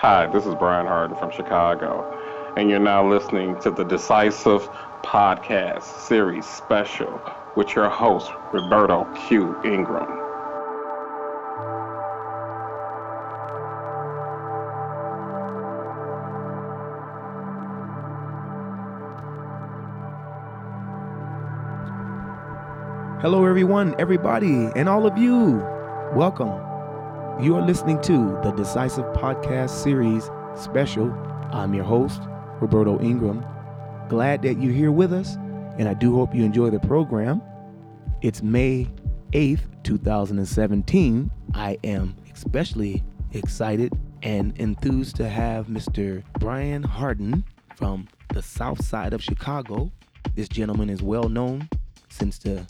Hi, this is Brian Harden from Chicago, and you're now listening to the Decisive Podcast Series Special with your host, Roberto Q. Ingram. Hello, everyone, everybody, and all of you. Welcome. You are listening to the Decisive Podcast Series Special. I'm your host, Roberto Ingram. Glad that you're here with us, and I do hope you enjoy the program. It's May 8th, 2017. I am especially excited and enthused to have Mr. Brian Harden from the South Side of Chicago. This gentleman is well known since the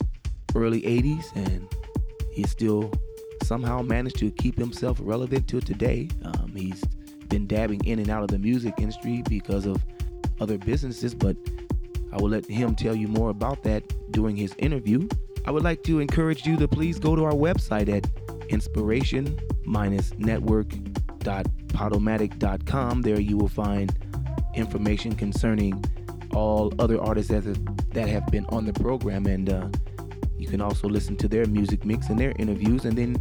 early 80s, and he still somehow managed to keep himself relevant to today. He's been dabbing in and out of the music industry because of other businesses, but I will let him tell you more about that during his interview. I would like to encourage you to please go to our website at inspiration-network.podomatic.com. There you will find information concerning all other artists that have been on the program, and you can also listen to their music mix and their interviews. And then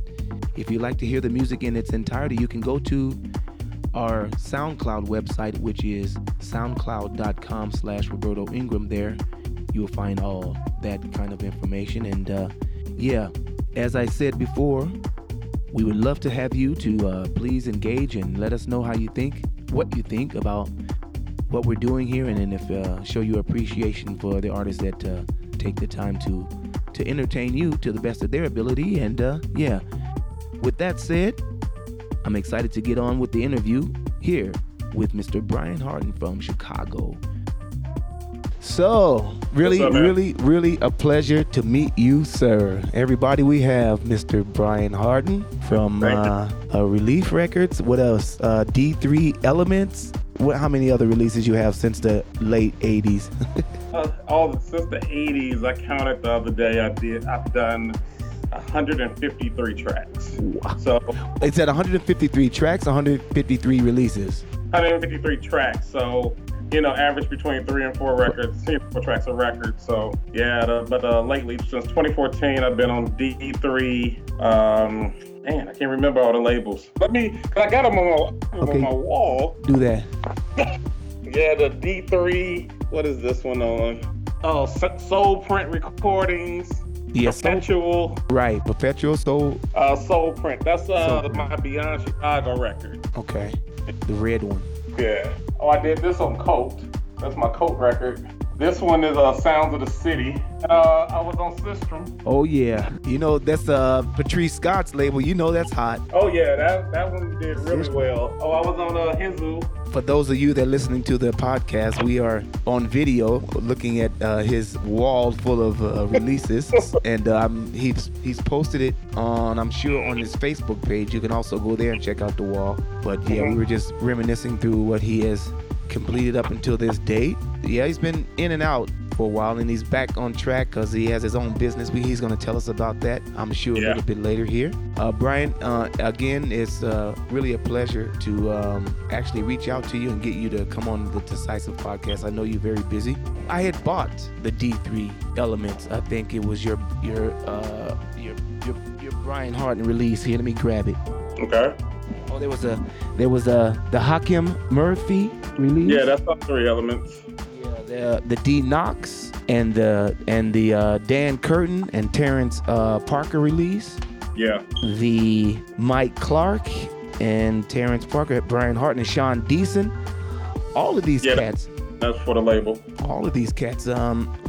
if you'd like to hear the music in its entirety, you can go to our SoundCloud website, which is soundcloud.com/Roberto Ingram. There you'll find all that kind of information. And as I said before, we would love to have you to please engage and let us know how you think, what you think about what we're doing here, and then if show your appreciation for the artists that take the time to entertain you to the best of their ability. And with that said, I'm excited to get on with the interview here with Mr. Brian Harden from Chicago. So really a pleasure to meet you, sir. Everybody, we have Mr. Brian Harden from Relief Records. What else? D3 Elements. How many other releases you have since the late 80s? Since the 80s, I counted the other day. I've done 153 tracks. Wow. So it's at 153 tracks, 153 releases. 153 tracks. So average between 3 and 4 records, 4 tracks a record. So yeah, but lately since 2014, I've been on D3. Man, I can't remember all the labels. Cause I got them on my wall. Do that. Yeah, the D3. What is this one on? Oh, Soul Print Recordings. Yes. Perpetual. Right, Perpetual Soul. Soul Print. That's Soul. My Beyond Chicago record. Okay. The red one. Yeah. Oh, I did this on Coat. That's my Coat record. This one is Sounds of the City. I was on Sistrum. Oh, yeah. That's Patrice Scott's label. That's hot. Oh, yeah. That one did really well. Oh, I was on Hizu. For those of you that are listening to the podcast, we are on video looking at his wall full of releases. And he's posted it on his Facebook page. You can also go there and check out the wall. But, yeah, we were just reminiscing through what he has completed up until this date. Yeah, he's been in and out for a while, and he's back on track because he has his own business. He's going to tell us about that, I'm sure, a little bit later here. Brian, again, it's really a pleasure to actually reach out to you and get you to come on the Decisive Podcast. I know you're very busy. I had bought the D3 Elements. I think it was your Brian Harden release. Here, let me grab it. Okay. Oh, there was the Hakim Murphy release. Yeah, that's on 3 Elements. Yeah, the D Knox and the Dan Curtin and Terrence Parker release. Yeah. The Mike Clark and Terrence Parker, Brian Harden and Sean Deason. All of these cats. That's for the label. All of these cats.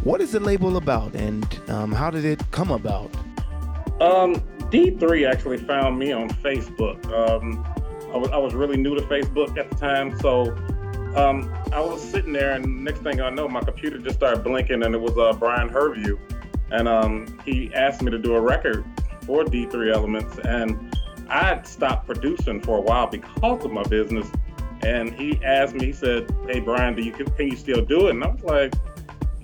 What is the label about, and how did it come about? D3 actually found me on Facebook. I was really new to Facebook at the time, so I was sitting there, and next thing I know, my computer just started blinking, and it was Brian Hervey, and he asked me to do a record for D3 Elements, and I had stopped producing for a while because of my business, and he asked me, he said, "Hey Brian, can you still do it?" And I was like,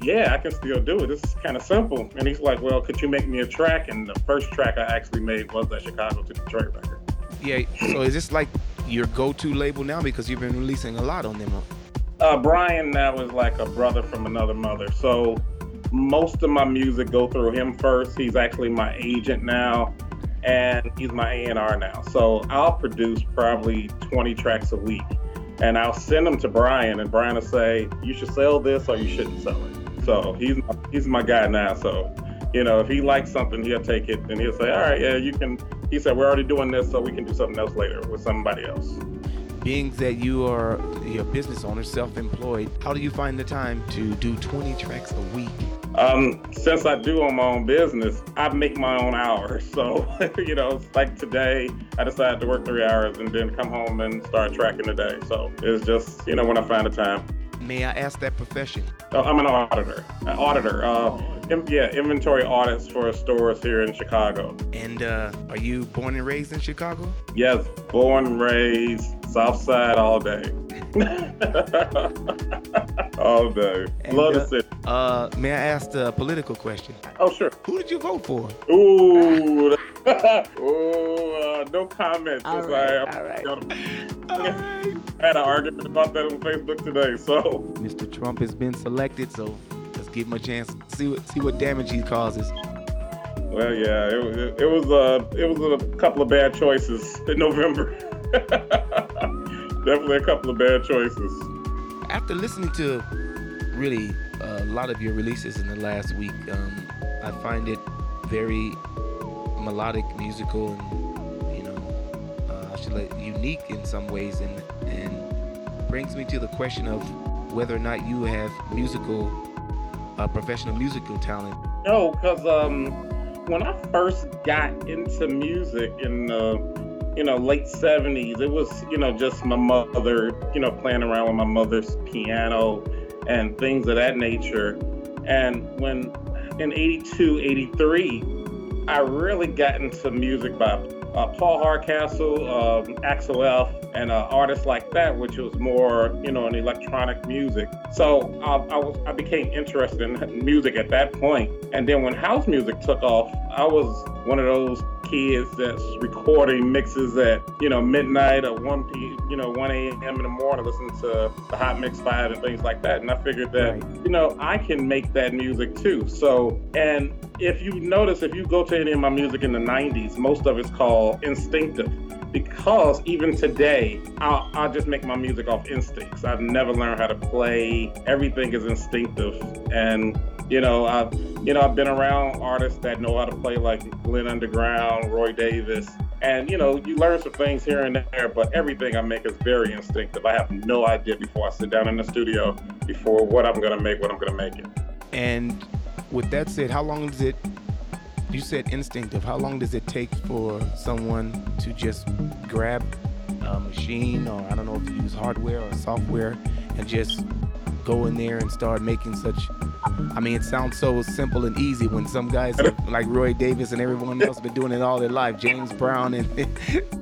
"Yeah, I can still do it. This is kind of simple." And he's like, "Well, could you make me a track?" And the first track I actually made was that Chicago to Detroit record. Yeah, so is this like your go-to label now, because you've been releasing a lot on them? Brian now is like a brother from another mother. So most of my music go through him first. He's actually my agent now, and he's my A&R now. So I'll produce probably 20 tracks a week, and I'll send them to Brian, and Brian will say, you should sell this or you shouldn't sell it. So he's my guy now. So, you know, if he likes something, he'll take it and he'll say, all right, yeah, you can. He said, we're already doing this, so we can do something else later with somebody else. Being that you are a business owner, self-employed, how do you find the time to do 20 tracks a week? Since I do own my own business, I make my own hours. So, you know, it's like today, I decided to work 3 hours and then come home and start tracking the day. So it's just, you know, when I find the time. May I ask that profession? Oh, I'm an auditor. Inventory audits for stores here in Chicago. And are you born and raised in Chicago? Yes, born, raised, South Side all day. All day. And, love the city. May I ask the political question? Oh, sure. Who did you vote for? Ooh. No comments. All right. I had an argument about that on Facebook today, so. Mr. Trump has been selected, so let's give him a chance to see what damage he causes. Well, yeah, it was a couple of bad choices in November. Definitely a couple of bad choices. After listening to really a lot of your releases in the last week, I find it very melodic, musical, and, you know, unique in some ways, and brings me to the question of whether or not you have professional musical talent. No, because when I first got into music in the, you know, late 70s, it was, you know, just my mother, you know, playing around with my mother's piano and things of that nature. And when in 82, 83, I really got into music by Paul Hardcastle, Axel F, and artists like that, which was more, you know, in electronic music. So I became interested in music at that point. And then when house music took off, I was one of those kids that's recording mixes at, you know, midnight or 1 a.m. in the morning, listening to the Hot Mix Five and things like that. And I figured that, you know, I can make that music too. So, and if you notice, if you go to any of my music in the 90s, most of it's called instinctive, because even today, I'll just make my music off instincts. I've never learned how to play. Everything is instinctive. And, you know, I've been around artists that know how to play, like Glenn Underground, Roy Davis, and, you know, you learn some things here and there, but everything I make is very instinctive. I have no idea before I sit down in the studio before what I'm gonna make it. And with that said, how long does it? You said instinctive. How long does it take for someone to just grab a machine, or I don't know if you use hardware or software, and just go in there and start making such? I mean, it sounds so simple and easy when some guys like Roy Davis and everyone else been doing it all their life, James Brown and...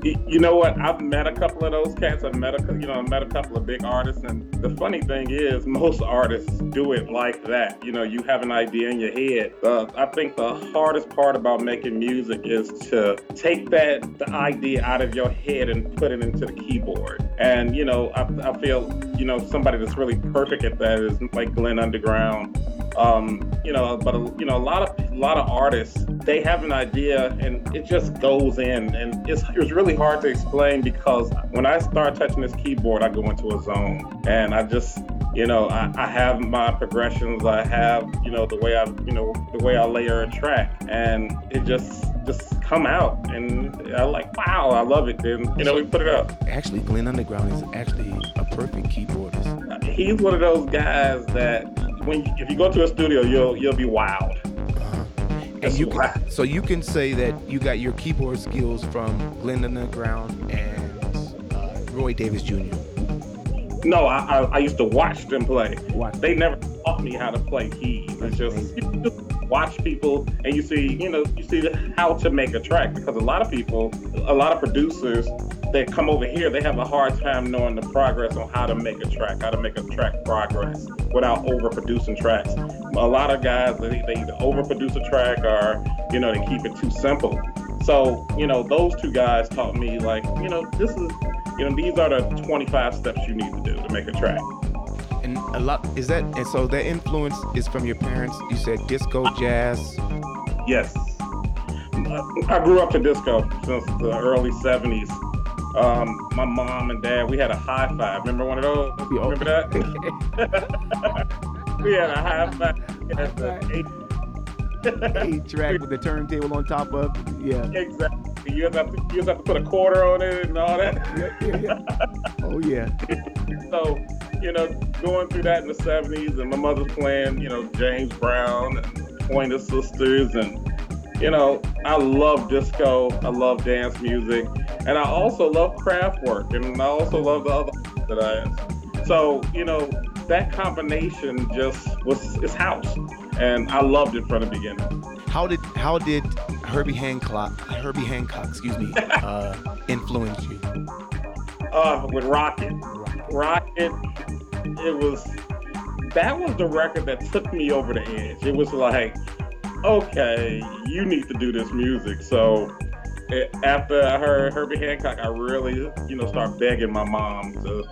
You know what? I've met a couple of those cats. I've met a couple of big artists. And the funny thing is, most artists do it like that. You know, you have an idea in your head. I think the hardest part about making music is to take the idea out of your head and put it into the keyboard. And, you know, I feel, you know, somebody that's really perfect at that is like Glenn Underground. You know, but, you know, a lot of artists, they have an idea and it just goes in, and it's really hard to explain, because when I start touching this keyboard, I go into a zone, and I just, you know, I have my progressions. I have, you know, the way I layer a track, and it just come out, and I like, wow, I love it. Then, you know, we put it up. Actually, Glenn Underground is actually a perfect keyboardist. He's one of those guys that if you go to a studio, you'll be wild. And you can say that you got your keyboard skills from Glenn Underground and Roy Davis Jr. No, I used to watch them play. They never taught me how to play keys. It's just, you just watch people, and you see how to make a track, because a lot of producers that come over here, they have a hard time knowing the progress on how to make a track progress without overproducing tracks. A lot of guys, they either overproduce a track or, you know, they keep it too simple. So, you know, those two guys taught me, like, you know, this is You know, these are the 25 steps you need to do to make a track. And a lot is that, and so that influence is from your parents. You said disco, jazz. Yes, I grew up to disco since the early 70s. My mom and dad, we had a high five. Remember one of those? Yo. Remember that? We had a high five. That's right. 8-track with the turntable on top of. Yeah. Exactly. You have to put a quarter on it and all that. Yeah. Oh yeah. So, you know, going through that in the 70s, and my mother's playing, you know, James Brown and Pointer Sisters, and you know, I love disco. I love dance music, and I also love craft work, and I also love the other that I am. So, you know, that combination just was, it's house, and I loved it from the beginning. How did Herbie Hancock, influence you? With Rocket, that was the record that took me over the edge. It was like, okay, you need to do this music. So after I heard Herbie Hancock, I really, you know, start begging my mom to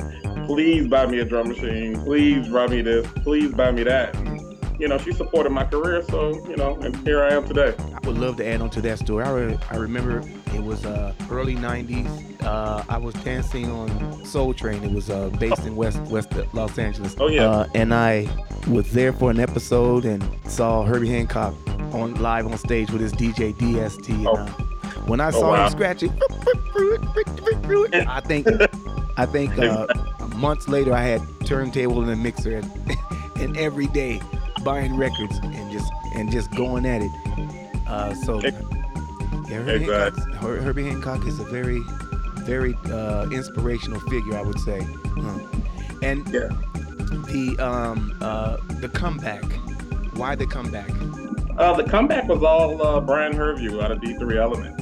please buy me a drum machine, please buy me this, please buy me that. And, you know, she supported my career, so, you know, and here I am today. I would love to add on to that story. I remember it was early 90s. I was dancing on Soul Train. It was based in West Los Angeles. Oh, yeah. And I was there for an episode and saw Herbie Hancock on live on stage with his DJ DST. And, when I saw him scratching, I think months later I had turntable and a mixer and every day buying records and just going at it. So yeah, Herbie Hancock is a very, very inspirational figure, I would say. And the comeback. Why the comeback? The comeback was all Brian Hervey out of D3 Elements.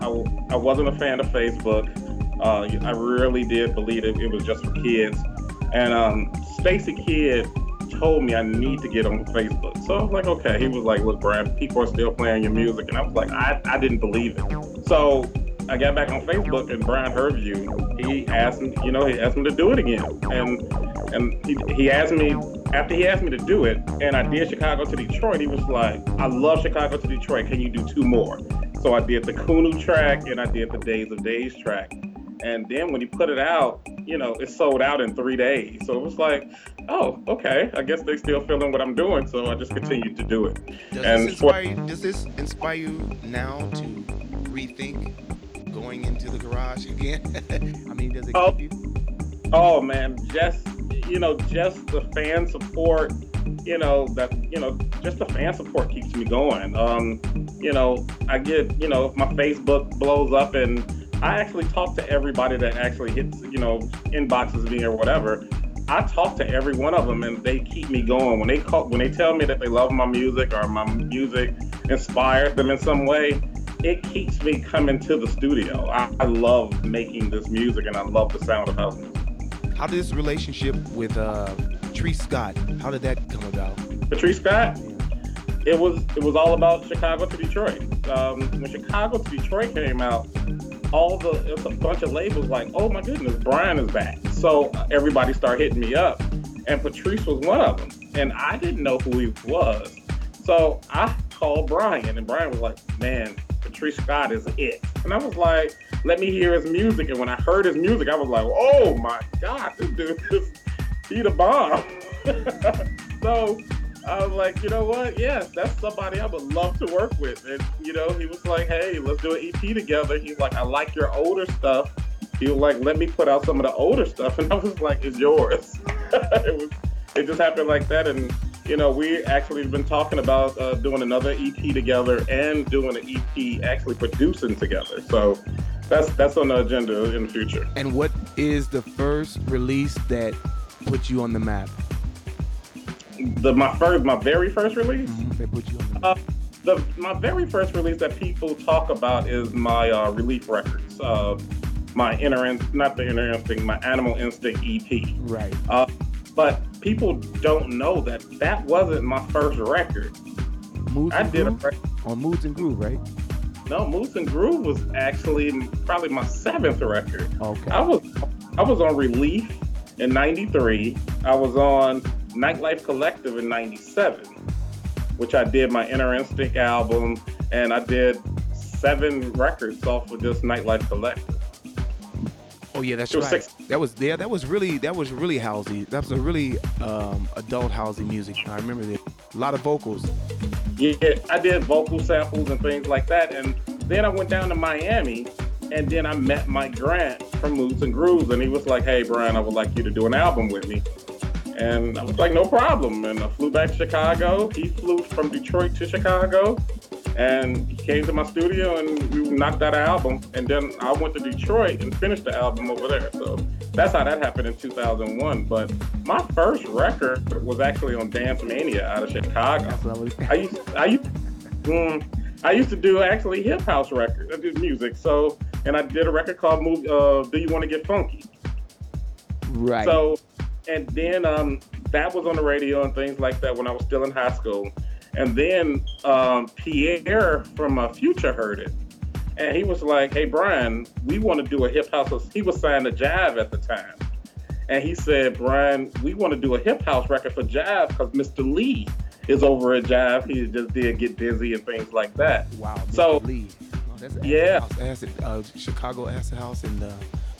I wasn't a fan of Facebook. I really did believe it was just for kids. And Stacey Kidd told me I need to get on Facebook. So I was like, okay. He was like, look, Brian, people are still playing your music. And I was like, I didn't believe it. So I got back on Facebook, and Brian Hervey, he asked him to do it again. And he asked me, after he asked me to do it, and I did Chicago to Detroit, he was like, I love Chicago to Detroit, can you do two more? So I did the Kunu track, and I did the Days of Days track. And then when he put it out, you know, it sold out in 3 days. So it was like, oh, okay, I guess they're still feeling what I'm doing, so I just continued to do it. Does this inspire you now to rethink going into the garage again? I mean, does it keep you? Oh man, just the fan support, just the fan support keeps me going. I get, my Facebook blows up, and I actually talk to everybody that actually hits, inboxes me or whatever. I talk to every one of them, and they keep me going. When they tell me that they love my music, or my music inspires them in some way, it keeps me coming to the studio. I love making this music, and I love the sound of house music. How did this relationship with Patrice Scott, how did that come about? Patrice Scott? It was all about Chicago to Detroit. When Chicago to Detroit came out, it was a bunch of labels like, oh my goodness, Brian is back. So everybody started hitting me up, and Patrice was one of them. And I didn't know who he was. So I called Brian, and Brian was like, man, Patrice Scott is it. And I was like, let me hear his music. And when I heard his music, I was like, oh my God, this dude, he the bomb. So I was like, you know what? Yeah, that's somebody I would love to work with. And, he was like, hey, let's do an EP together. He's like, I like your older stuff. He was like, let me put out some of the older stuff. And I was like, it's yours. It just happened like that. And, we actually have been talking about doing another EP together, and doing an EP actually producing together. So that's on the agenda in the future. And what is the first release that put you on the map? My very first release? That put you on the map. My very first release that people talk about is my Relief Records. My Animal Instinct EP. Right. But people don't know that wasn't my first record. Moods and Groove, right? No, Moose and Groove was actually probably my seventh record. Okay. I was on Relief in 93. I was on Nightlife Collective in 97, which I did my Inner Instinct album, and I did 7 records off of this Nightlife Collective. Oh yeah, that's right. 6. That was really housey. That was a really adult housey music. I remember that. A lot of vocals. Yeah, I did vocal samples and things like that. And then I went down to Miami, and then I met Mike Grant from Moods and Grooves, and he was like, "Hey, Brian, I would like you to do an album with me." And I was like, "No problem." And I flew back to Chicago. He flew from Detroit to Chicago, and he came to my studio, and we knocked out an album. And then I went to Detroit and finished the album over there. So that's how that happened in 2001. But my first record was actually on Dance Mania out of Chicago. I used to do actually hip house records. I did music. So, and I did a record called Do You Want to Get Funky? Right. So, and then that was on the radio and things like that when I was still in high school. And then Pierre from Future heard it. And he was like, "Hey, Brian, we want to do a hip house." He was signed to Jive at the time. And he said, "Brian, we want to do a hip house record for Jive because Mr. Lee is over at Jive. He just did Get Dizzy and things like that." Wow. So, Mr. Lee. Oh, that's yeah. Chicago acid house and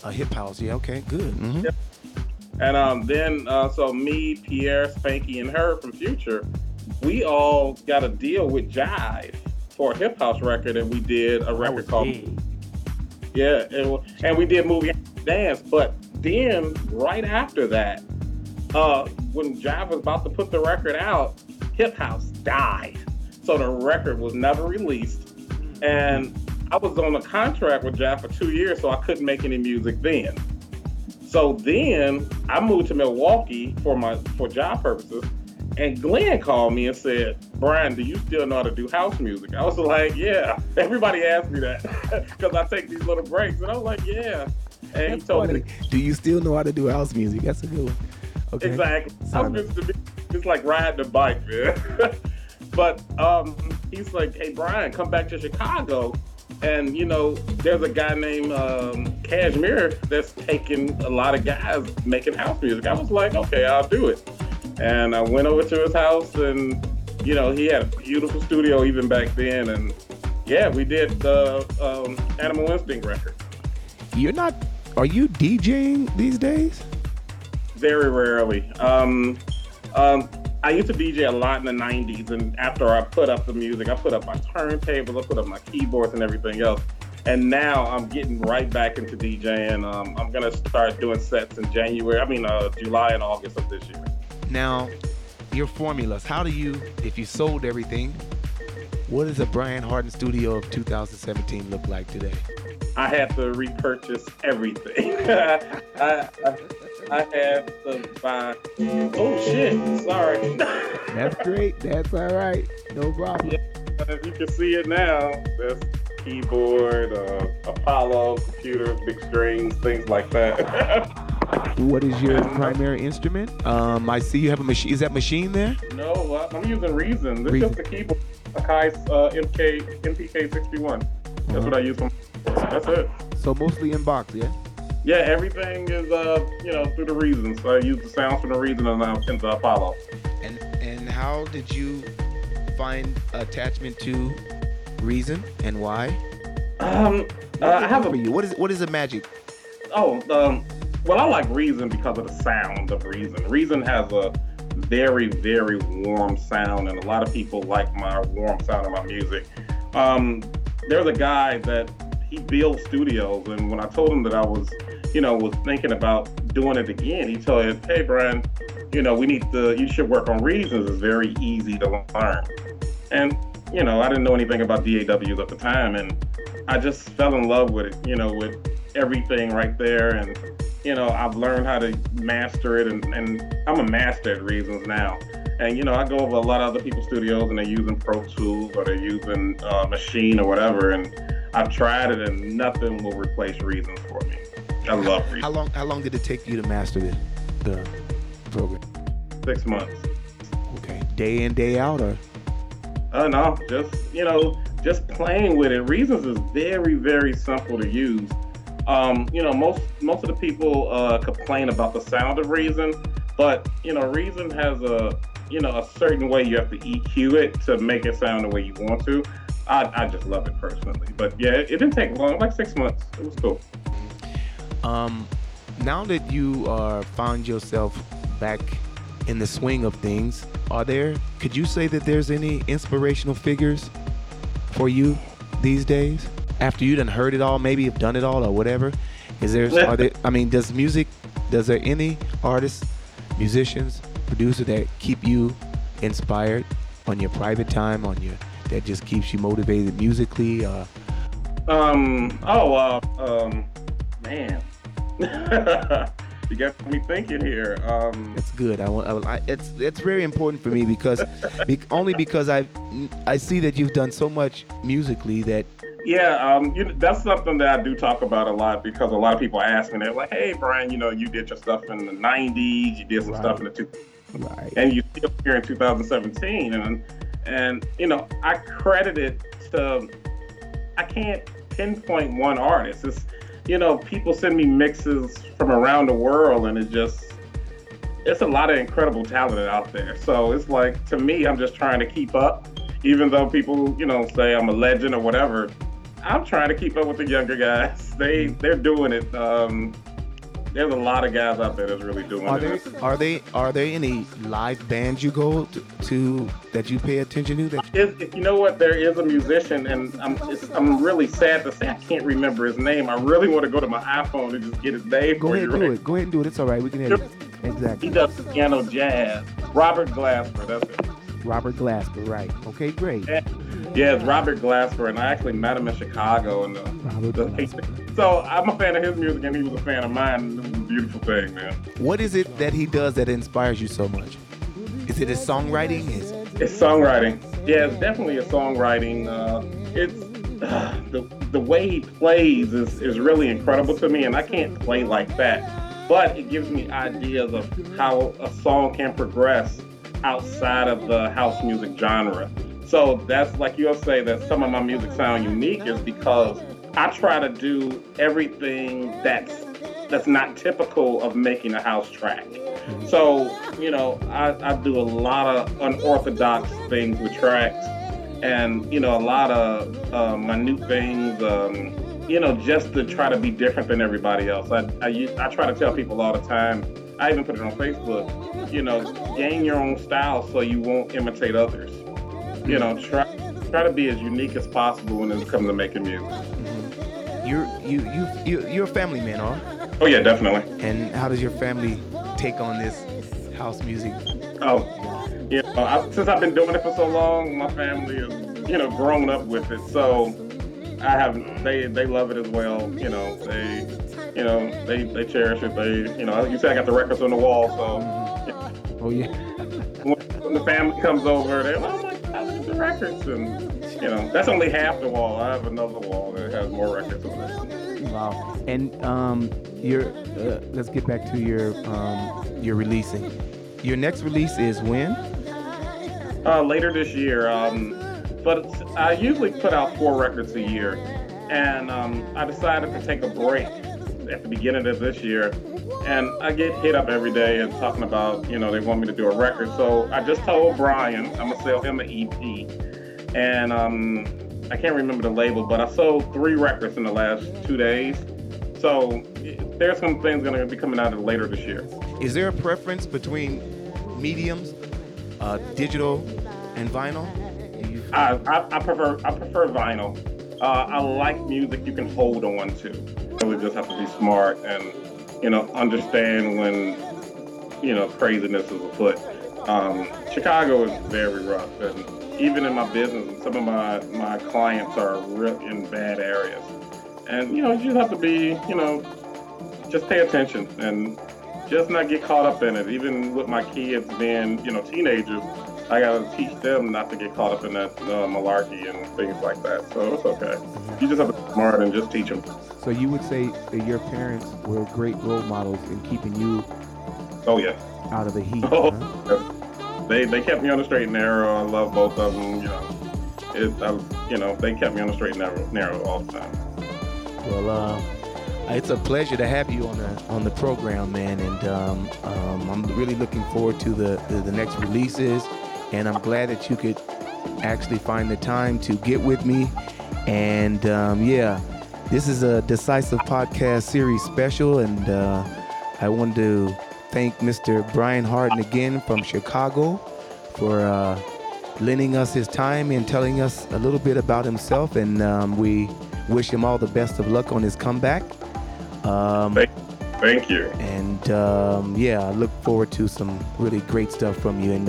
a hip house. Yeah, okay, good. Mm-hmm. Yeah. And then me, Pierre, Spanky, and her from Future, we all got a deal with Jive for a hip house record, and we did a record called Yeah, and we did Movie Dance. But then right after that, when Jive was about to put the record out, hip house died, so the record was never released. And I was on a contract with Jive for 2 years, so I couldn't make any music then. So then I moved to Milwaukee for job purposes, and Glenn called me and said, "Brian, do you still know how to do house music?" I was like, "Yeah." Everybody asked me that because I take these little breaks, and I was like, "Yeah." And that's he told funny. Me, "Do you still know how to do house music?" That's a good one. Okay. Exactly. It's like riding a bike, man. But he's like, "Hey, Brian, come back to Chicago. And, you know, there's a guy named Cashmere that's taking a lot of guys making house music." I was like, "Okay, I'll do it." And I went over to his house, and, you know, he had a beautiful studio even back then. And, yeah, we did the Animal Instinct record. Are you DJing these days? Very rarely. I used to DJ a lot in the 90s, and after I put up the music, I put up my turntables, I put up my keyboards and everything else. And now I'm getting right back into DJing. I'm going to start doing sets in July and August of this year. Now, your formulas, if you sold everything, what does a Brian Harden studio of 2017 look like today? I have to repurchase everything. I have to buy. Oh shit! Sorry. That's great. That's all right. No problem. Yeah, you can see it now. That's keyboard, Apollo computer, big strings, things like that. What is your primary instrument? I see you have a machine. Is that machine there? No, I'm using Reason. This is the keyboard. Akai's MPK61. That's what I use for. That's it. So mostly inbox, yeah? Yeah, everything is, through the Reason. So I use the sounds from the Reason and I tend to Apollo. And how did you find attachment to Reason and why? What is the magic? Oh, well, I like Reason because of the sound of Reason. Reason has a very, very warm sound, and a lot of people like my warm sound of my music. There's a guy that he builds studios, and when I told him that I was thinking about doing it again, he told me, "Hey, Brian, you should work on Reasons. It's very easy to learn." And, I didn't know anything about DAWs at the time, and I just fell in love with it, with everything right there. And, I've learned how to master it, and I'm a master at Reasons now. And, I go over a lot of other people's studios, and they're using Pro Tools or they're using Machine or whatever, and I've tried it, and nothing will replace Reason for me. I love Reason. How long did it take you to master the program? 6 months. Okay. Day in, day out, or? No, just, just playing with it. Reasons is very, very simple to use. You know, most of the people complain about the sound of Reason, but you know, Reason has a certain way you have to EQ it to make it sound the way you want to. I just love it personally, but yeah, it didn't take long, like 6 months. It was cool. Now that you are found yourself back in the swing of things, could you say that there's any inspirational figures for you these days? After you done heard it all, maybe you've done it all or whatever, does there any artists, musicians, producers that keep you inspired on your private time, that just keeps you motivated musically? Man, you got me thinking here. It's good. It's very important for me because only because I see that you've done so much musically that. Yeah, that's something that I do talk about a lot because a lot of people ask me, they're like, hey, Brian, you know, you did your stuff in the 90s, you did some stuff in the 2000s, and you're still here in 2017. And you know, I credit it to, I can't pinpoint one artist. It's, you know, people send me mixes from around the world and it's a lot of incredible talent out there. So it's like, to me, I'm just trying to keep up, even though people, you know, say I'm a legend or whatever. I'm trying to keep up with the younger guys. They're doing it. There's a lot of guys out there that's really doing it. Are there any live bands you go to that you pay attention to? You know what? There is a musician, and I'm really sad to say I can't remember his name. I really want to go to my iPhone and just get his name. Go ahead and do it. It's all right. We can hear it. Exactly. He does piano jazz. Robert Glasper. That's it. Robert Glasper, right. Okay, great. Yeah, it's Robert Glasper, and I actually met him in Chicago. And so I'm a fan of his music, and he was a fan of mine. It was a beautiful thing, man. What is it that he does that inspires you so much? Is it his songwriting? It's songwriting. Yeah, it's definitely his songwriting. The way he plays is really incredible to me, and I can't play like that. But it gives me ideas of how a song can progress outside of the house music genre. So that's, like you'll say, that some of my music sound unique is because I try to do everything that's not typical of making a house track. So, you know, I do a lot of unorthodox things with tracks and, you know, a lot of minute things, you know, just to try to be different than everybody else. I try to tell people all the time, I even put it on Facebook, you know, gain your own style so you won't imitate others. You know, try to be as unique as possible when it comes to making music. Mm-hmm. You're a family man, huh? Oh yeah, definitely. And how does your family take on this house music? Oh, you know, since I've been doing it for so long, my family is, you know, grown up with it. So they love it as well. You know, they cherish it. They, you know, you said I got the records on the wall, so. Mm-hmm. Oh yeah. When the family comes over, they're like, the records, and you know, that's only half the wall. I have another wall that has more records on it. Wow. And let's get back to your releasing. Your next release is when? Later this year. But I usually put out 4 records a year, and I decided to take a break at the beginning of this year, and I get hit up every day and talking about, you know, they want me to do a record. So I just told Brian I'm gonna sell him an EP, and I can't remember the label, but I sold 3 records in the last 2 days. So there's some things gonna be coming out later this year. Is there a preference between mediums, digital and vinyl? I prefer vinyl. I like music you can hold on to. We just have to be smart and, you know, understand when, you know, craziness is afoot. Chicago is very rough, and even in my business, some of my clients are in bad areas. And, you know, you just have to be, you know, just pay attention and just not get caught up in it. Even with my kids being, you know, teenagers, I gotta teach them not to get caught up in that malarkey and things like that. So it's okay. You just have to be smart and just teach them. So you would say that your parents were great role models in keeping you out of the heat. Huh? They kept me on the straight and narrow. I love both of them. You know, you know, they kept me on the straight and narrow all the time. Well, it's a pleasure to have you on the program, man. And I'm really looking forward to the next releases. And I'm glad that you could actually find the time to get with me. And yeah, this is a Decisive Podcast Series special. And I wanted to thank Mr. Brian Harden again from Chicago for lending us his time and telling us a little bit about himself. And we wish him all the best of luck on his comeback. Thank you. And yeah, I look forward to some really great stuff from you. And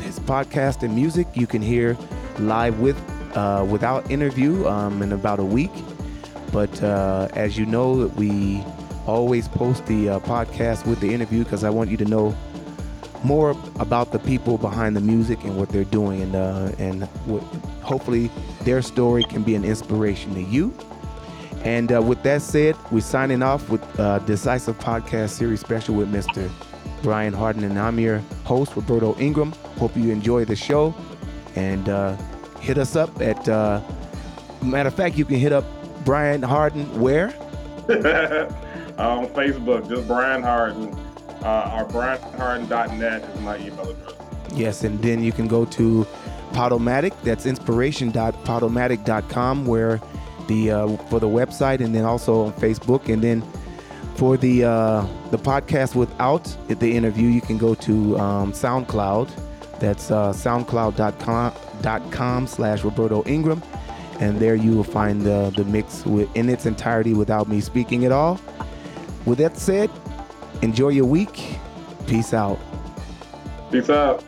his podcast and music you can hear live without interview in about a week. But as you know, we always post the podcast with the interview, because I want you to know more about the people behind the music and what they're doing. And hopefully their story can be an inspiration to you. And with that said, we're signing off with Decisive Podcast Series Special with Mr. Brian Harden. And I'm your host, Roberto Ingram. Hope you enjoy the show. And hit us up at, matter of fact, you can hit up Brian Harden where? On Facebook, just Brian Harden. Our brianharden.net is my email address. Yes, and then you can go to Podomatic. That's inspiration.podomatic.com, where for the website, and then also on Facebook. And then for the podcast without the interview, you can go to SoundCloud. That's soundcloud.com/Roberto Ingram, and there you will find the mix in its entirety without me speaking at all. With that said, enjoy your week. Peace out. Peace out.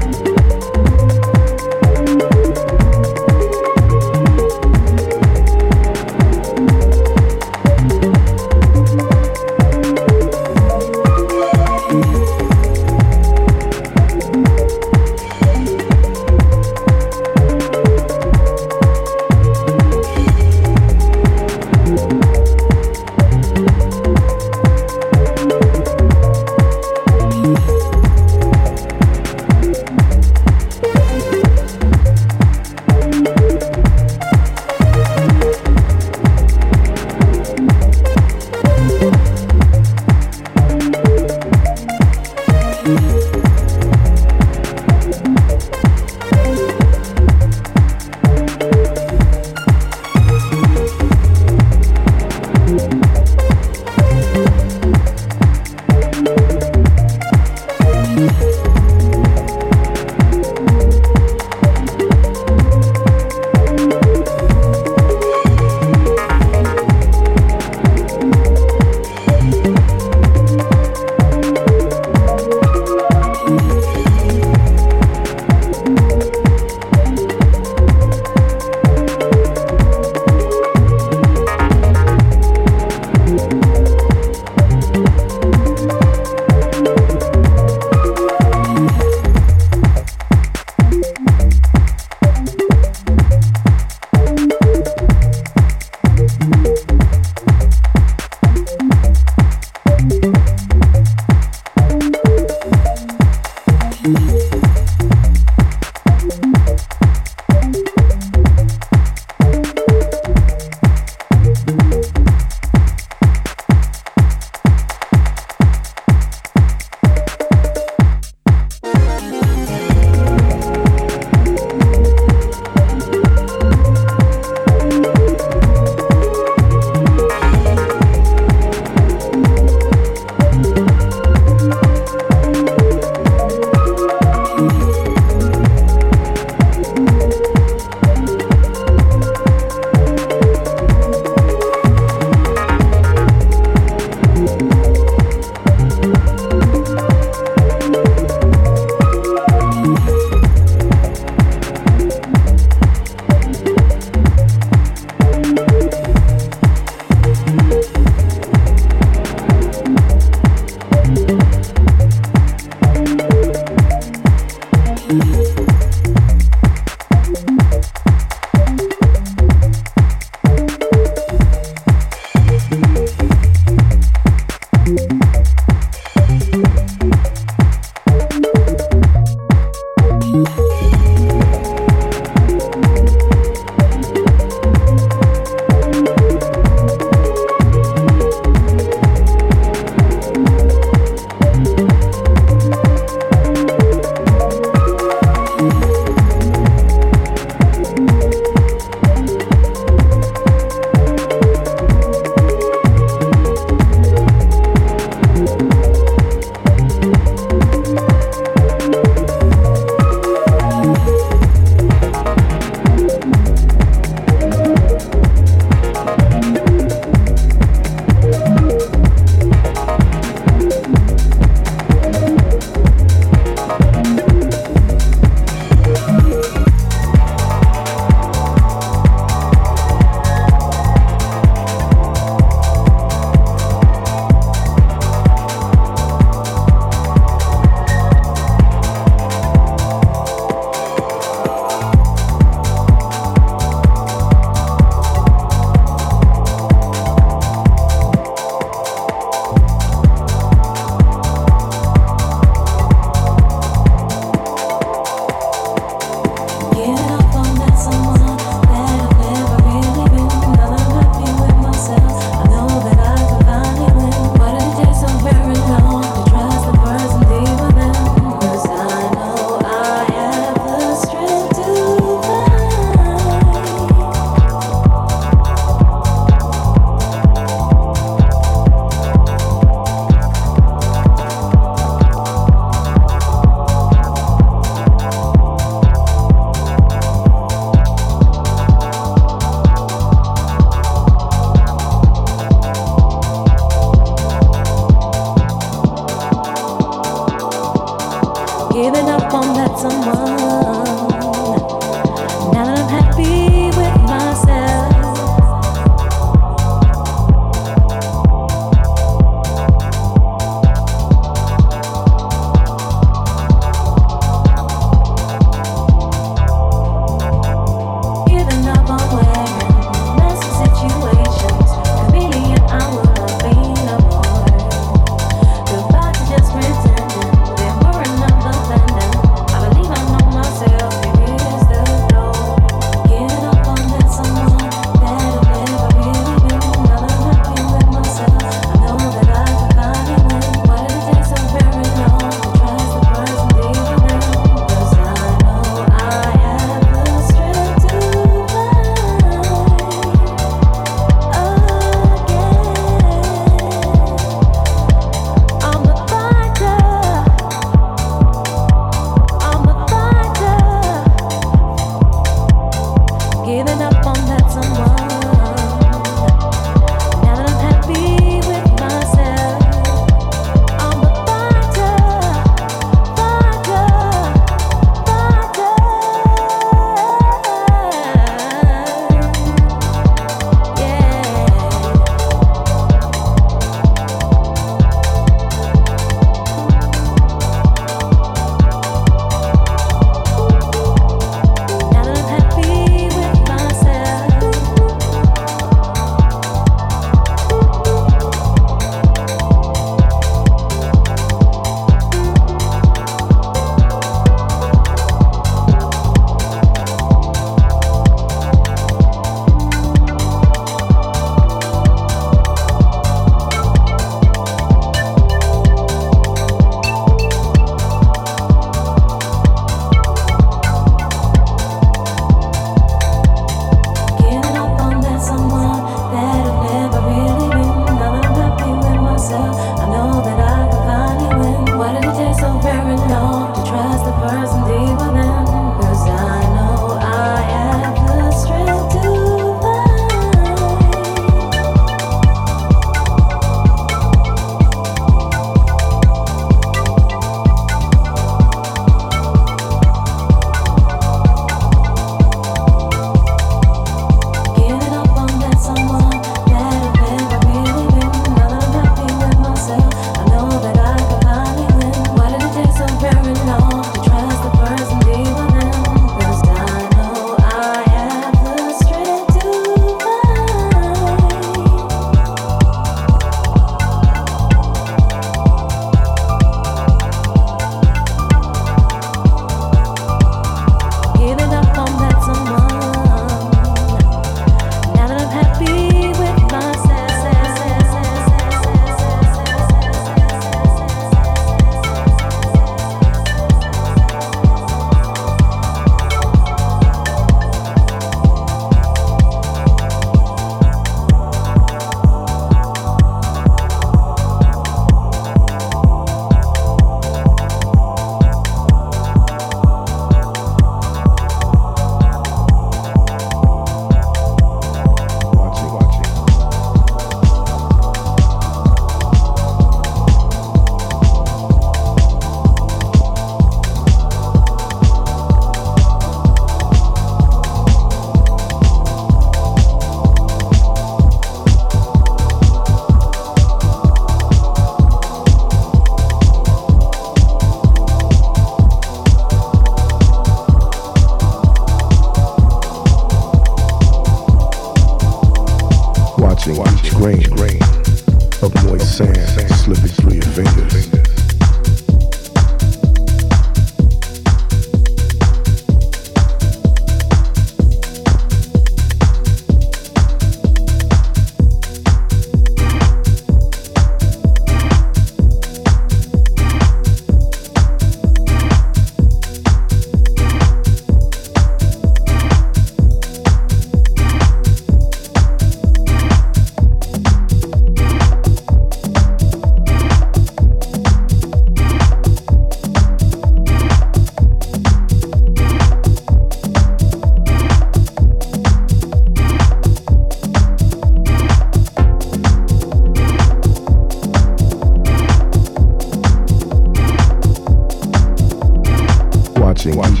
watching.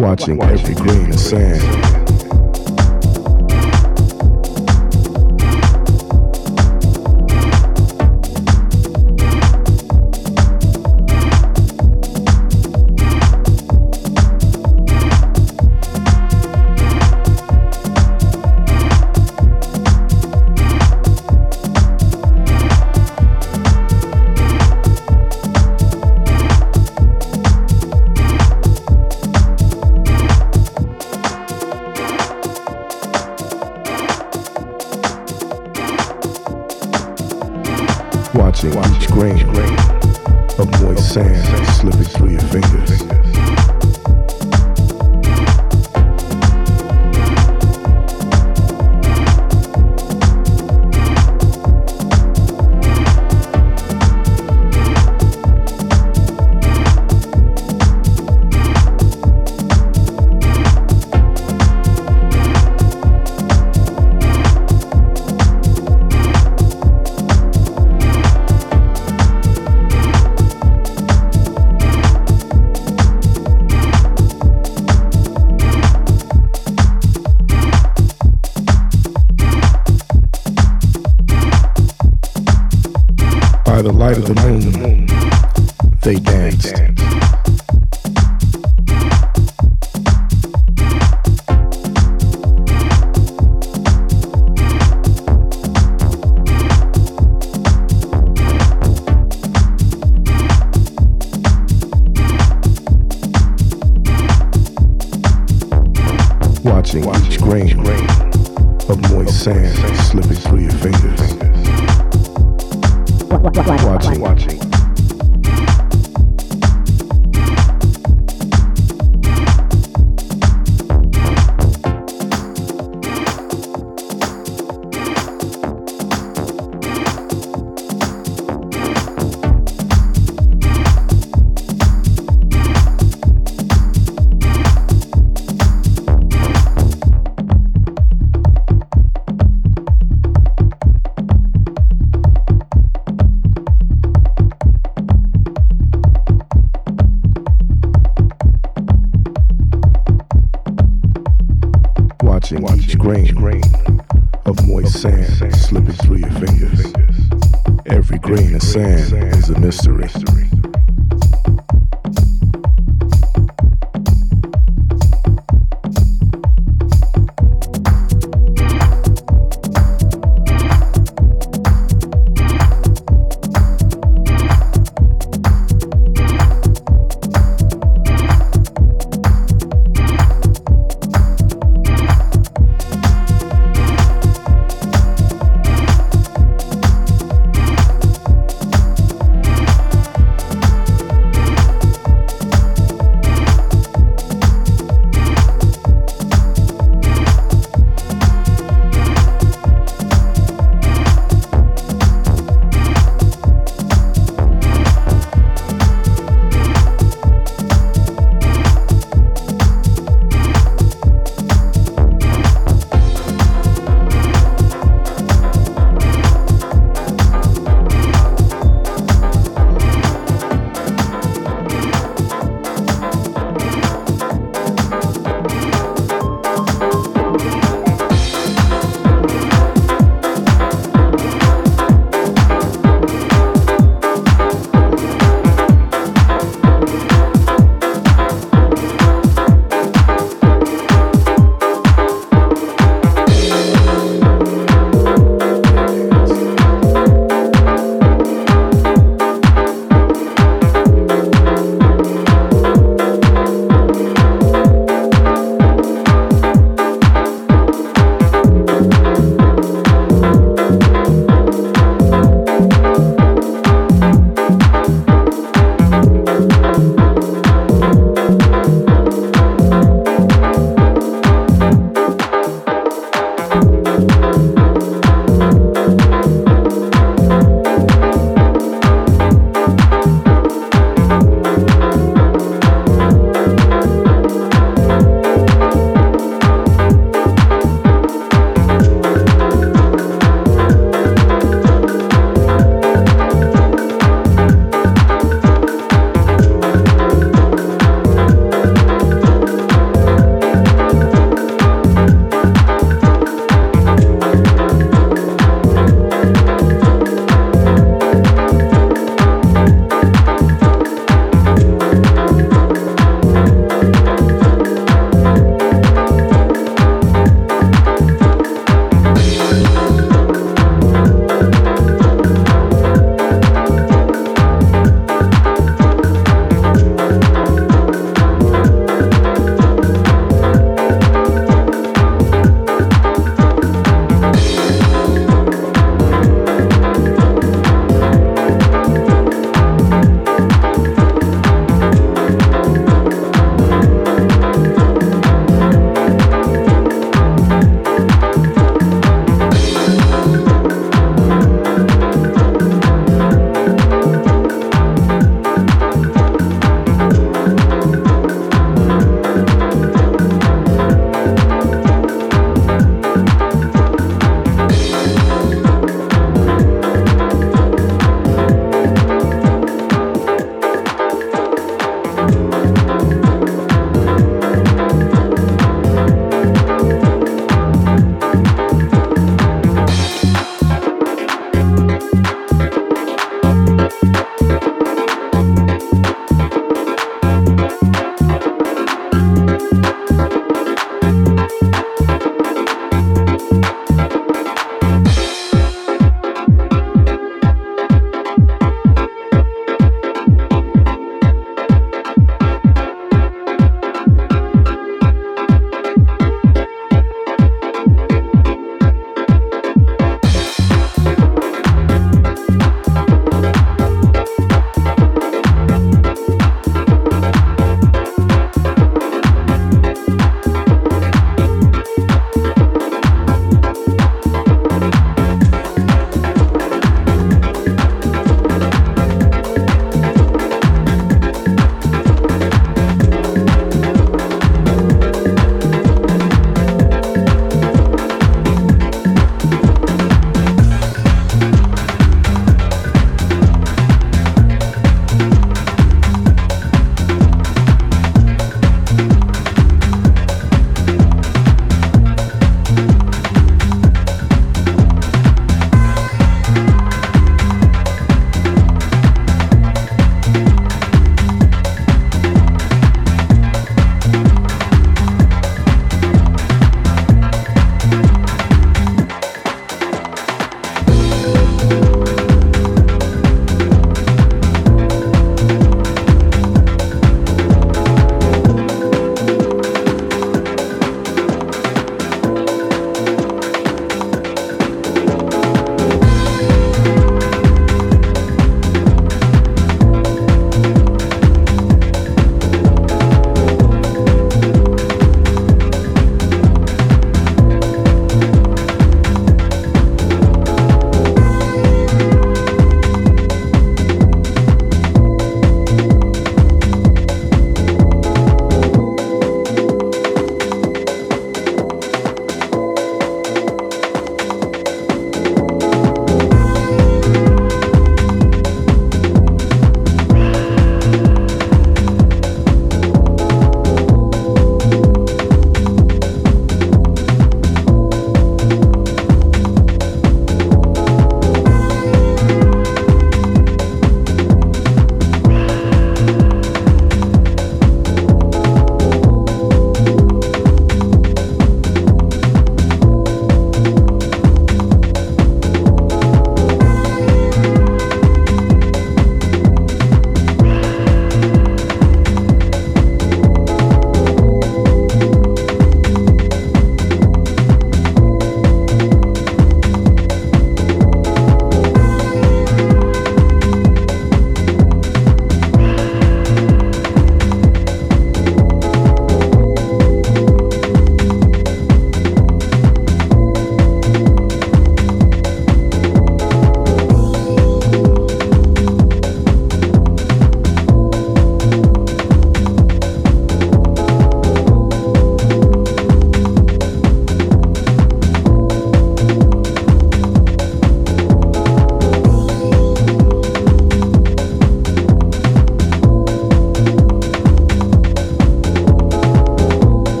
Watching every grain of sand.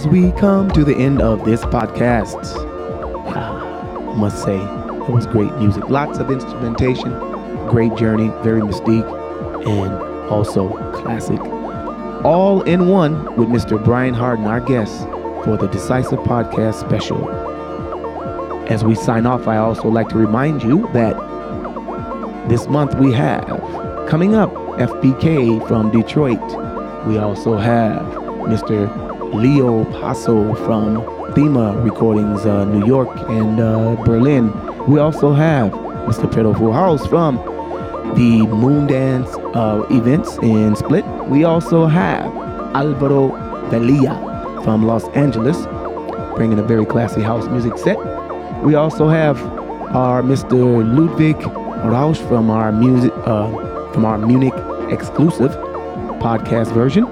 as we come to the end of this podcast. I must say, it was great music. Lots of instrumentation, great journey, very mystique, and also classic. All in one with Mr. Brian Harden, our guest, for the Decisive Podcast Special. As we sign off, I also like to remind you that this month we have, coming up, FBK from Detroit. We also have Mr. Leo Paso from Thema Recordings, New York and Berlin. We also have Mr. Pitiful House from the Moondance events in Split. We also have Alvaro Velilla from Los Angeles, bringing a very classy house music set. We also have our Mr. Ludwig Rausch from our music, from our Munich exclusive podcast version.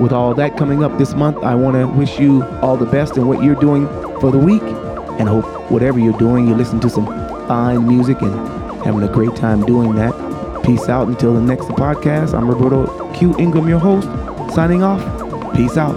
With all that coming up this month, I want to wish you all the best in what you're doing for the week, and hope whatever you're doing, you listen to some fine music and having a great time doing that. Peace out until the next podcast. I'm Roberto Q. Ingram, your host, signing off. Peace out.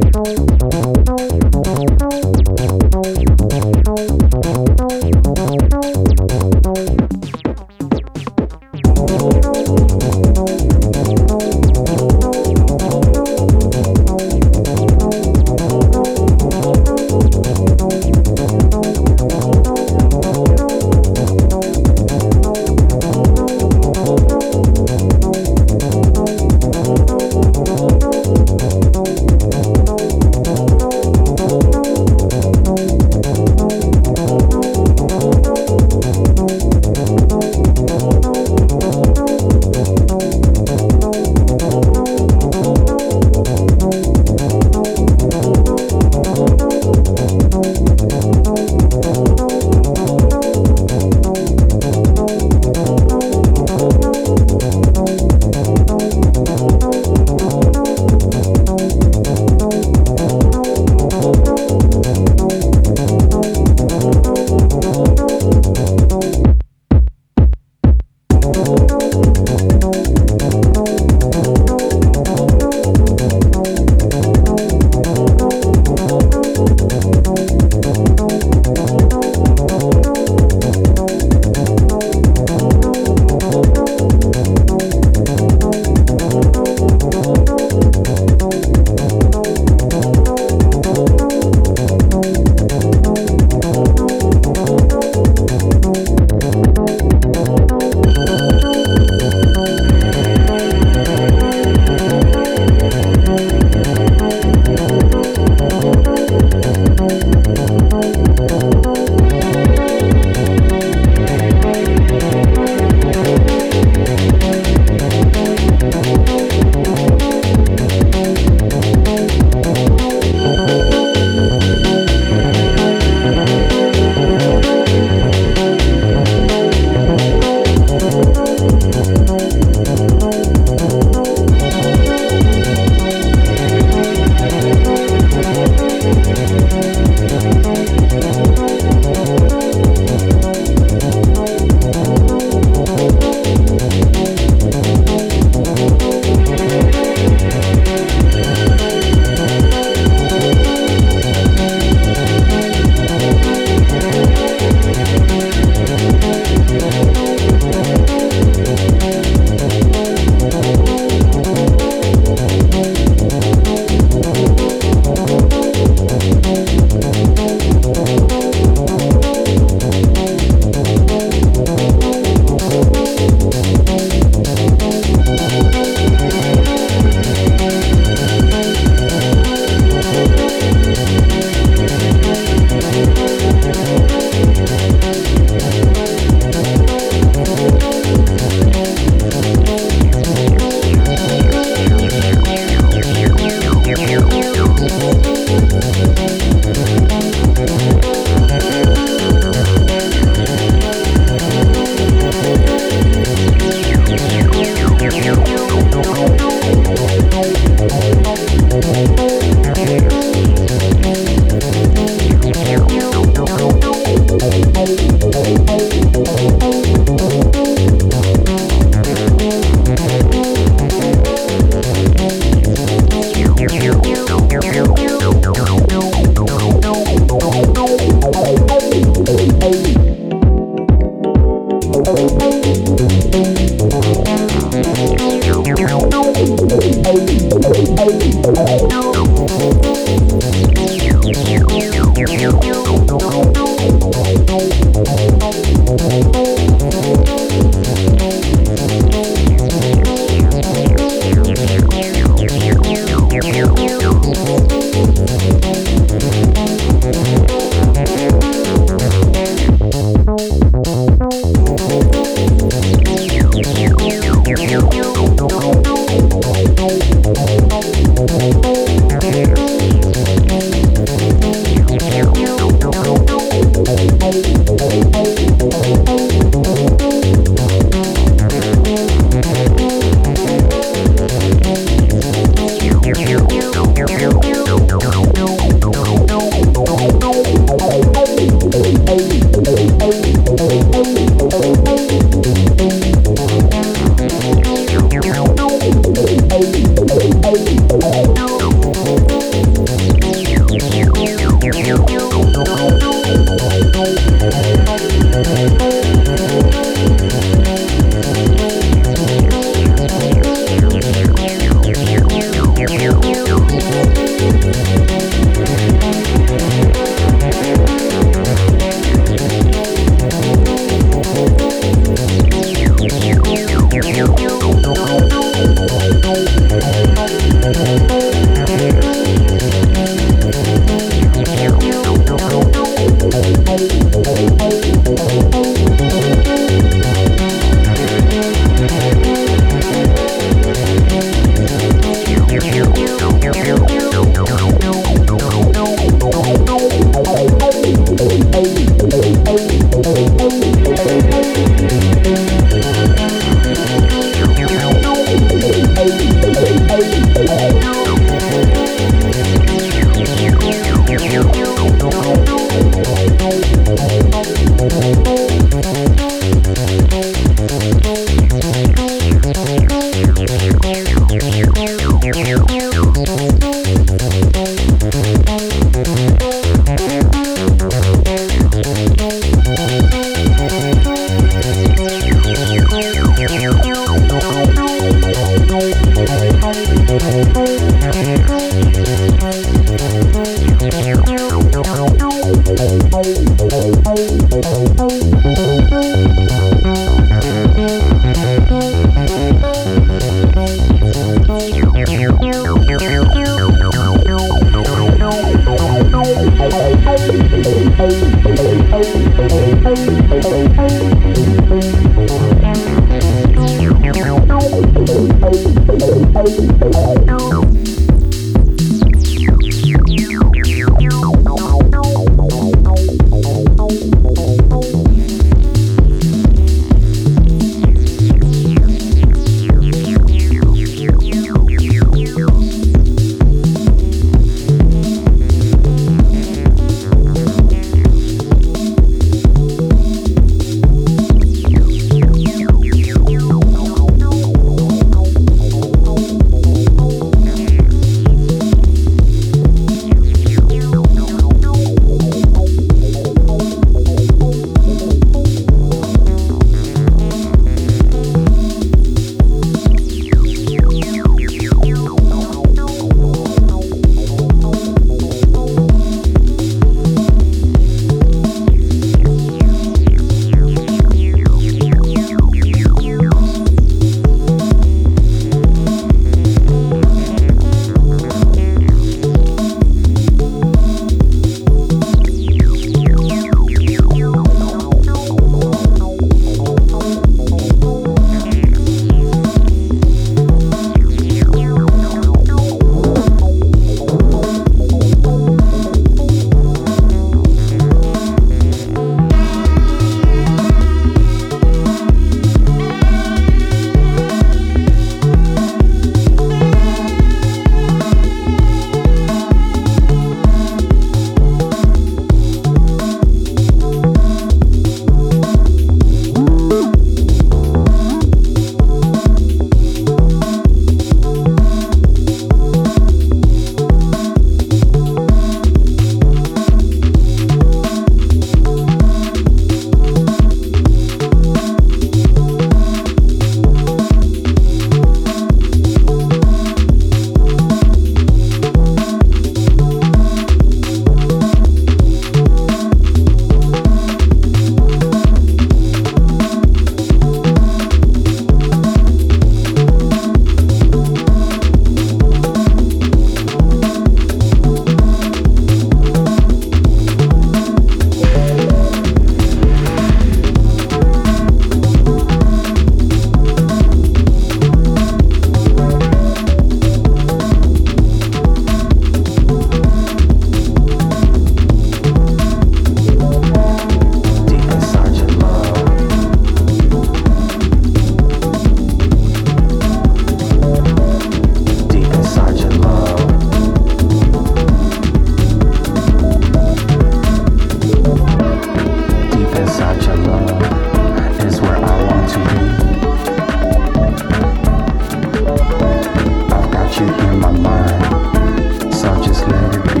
I'll just let it be.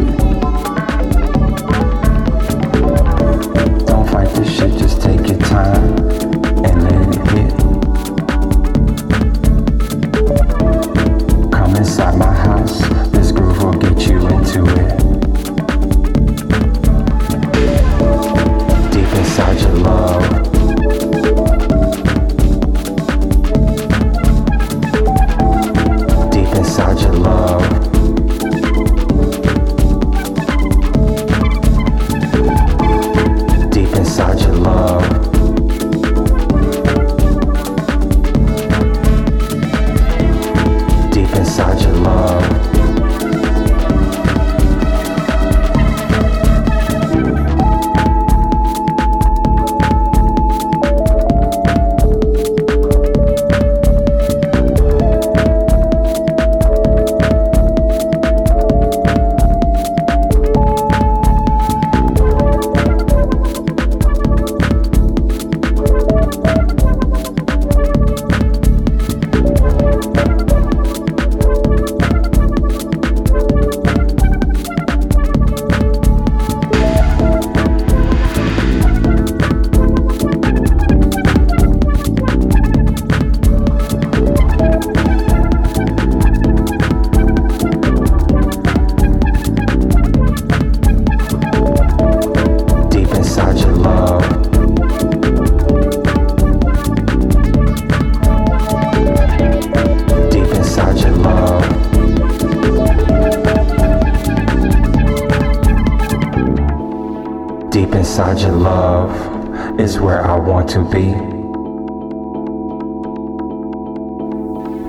Don't fight this shit, just take your time and let it hit. Come inside my house, this groove will get you into it. Deep inside your love. Inside your love is where I want to be.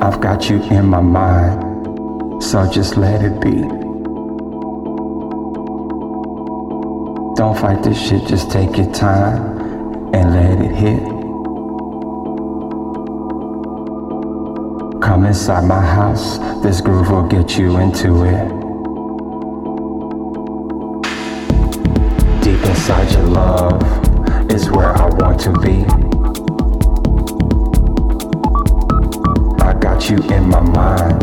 I've got you in my mind, so just let it be. Don't fight this shit, just take your time and let it hit. Come inside my house, this groove will get you into it. Inside your love is where I want to be. I got you in my mind,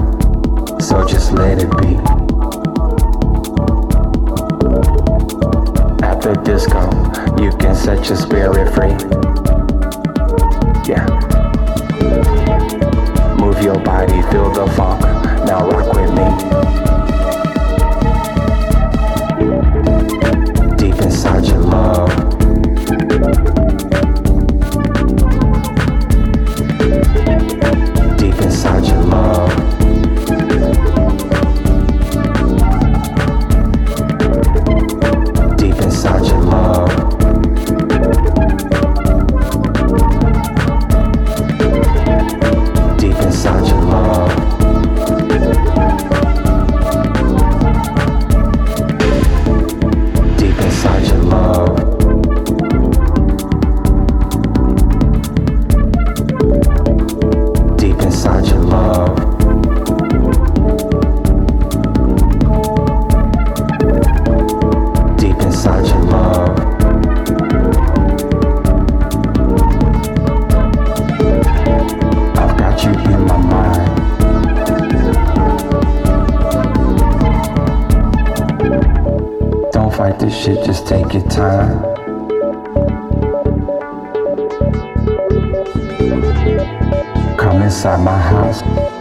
so just let it be. At the disco, you can set your spirit free. Yeah. Move your body, feel the funk, now rock with me. Inside your love, deep inside your love, deep inside your love, deep inside your love. Shit, just take your time. Come inside my house.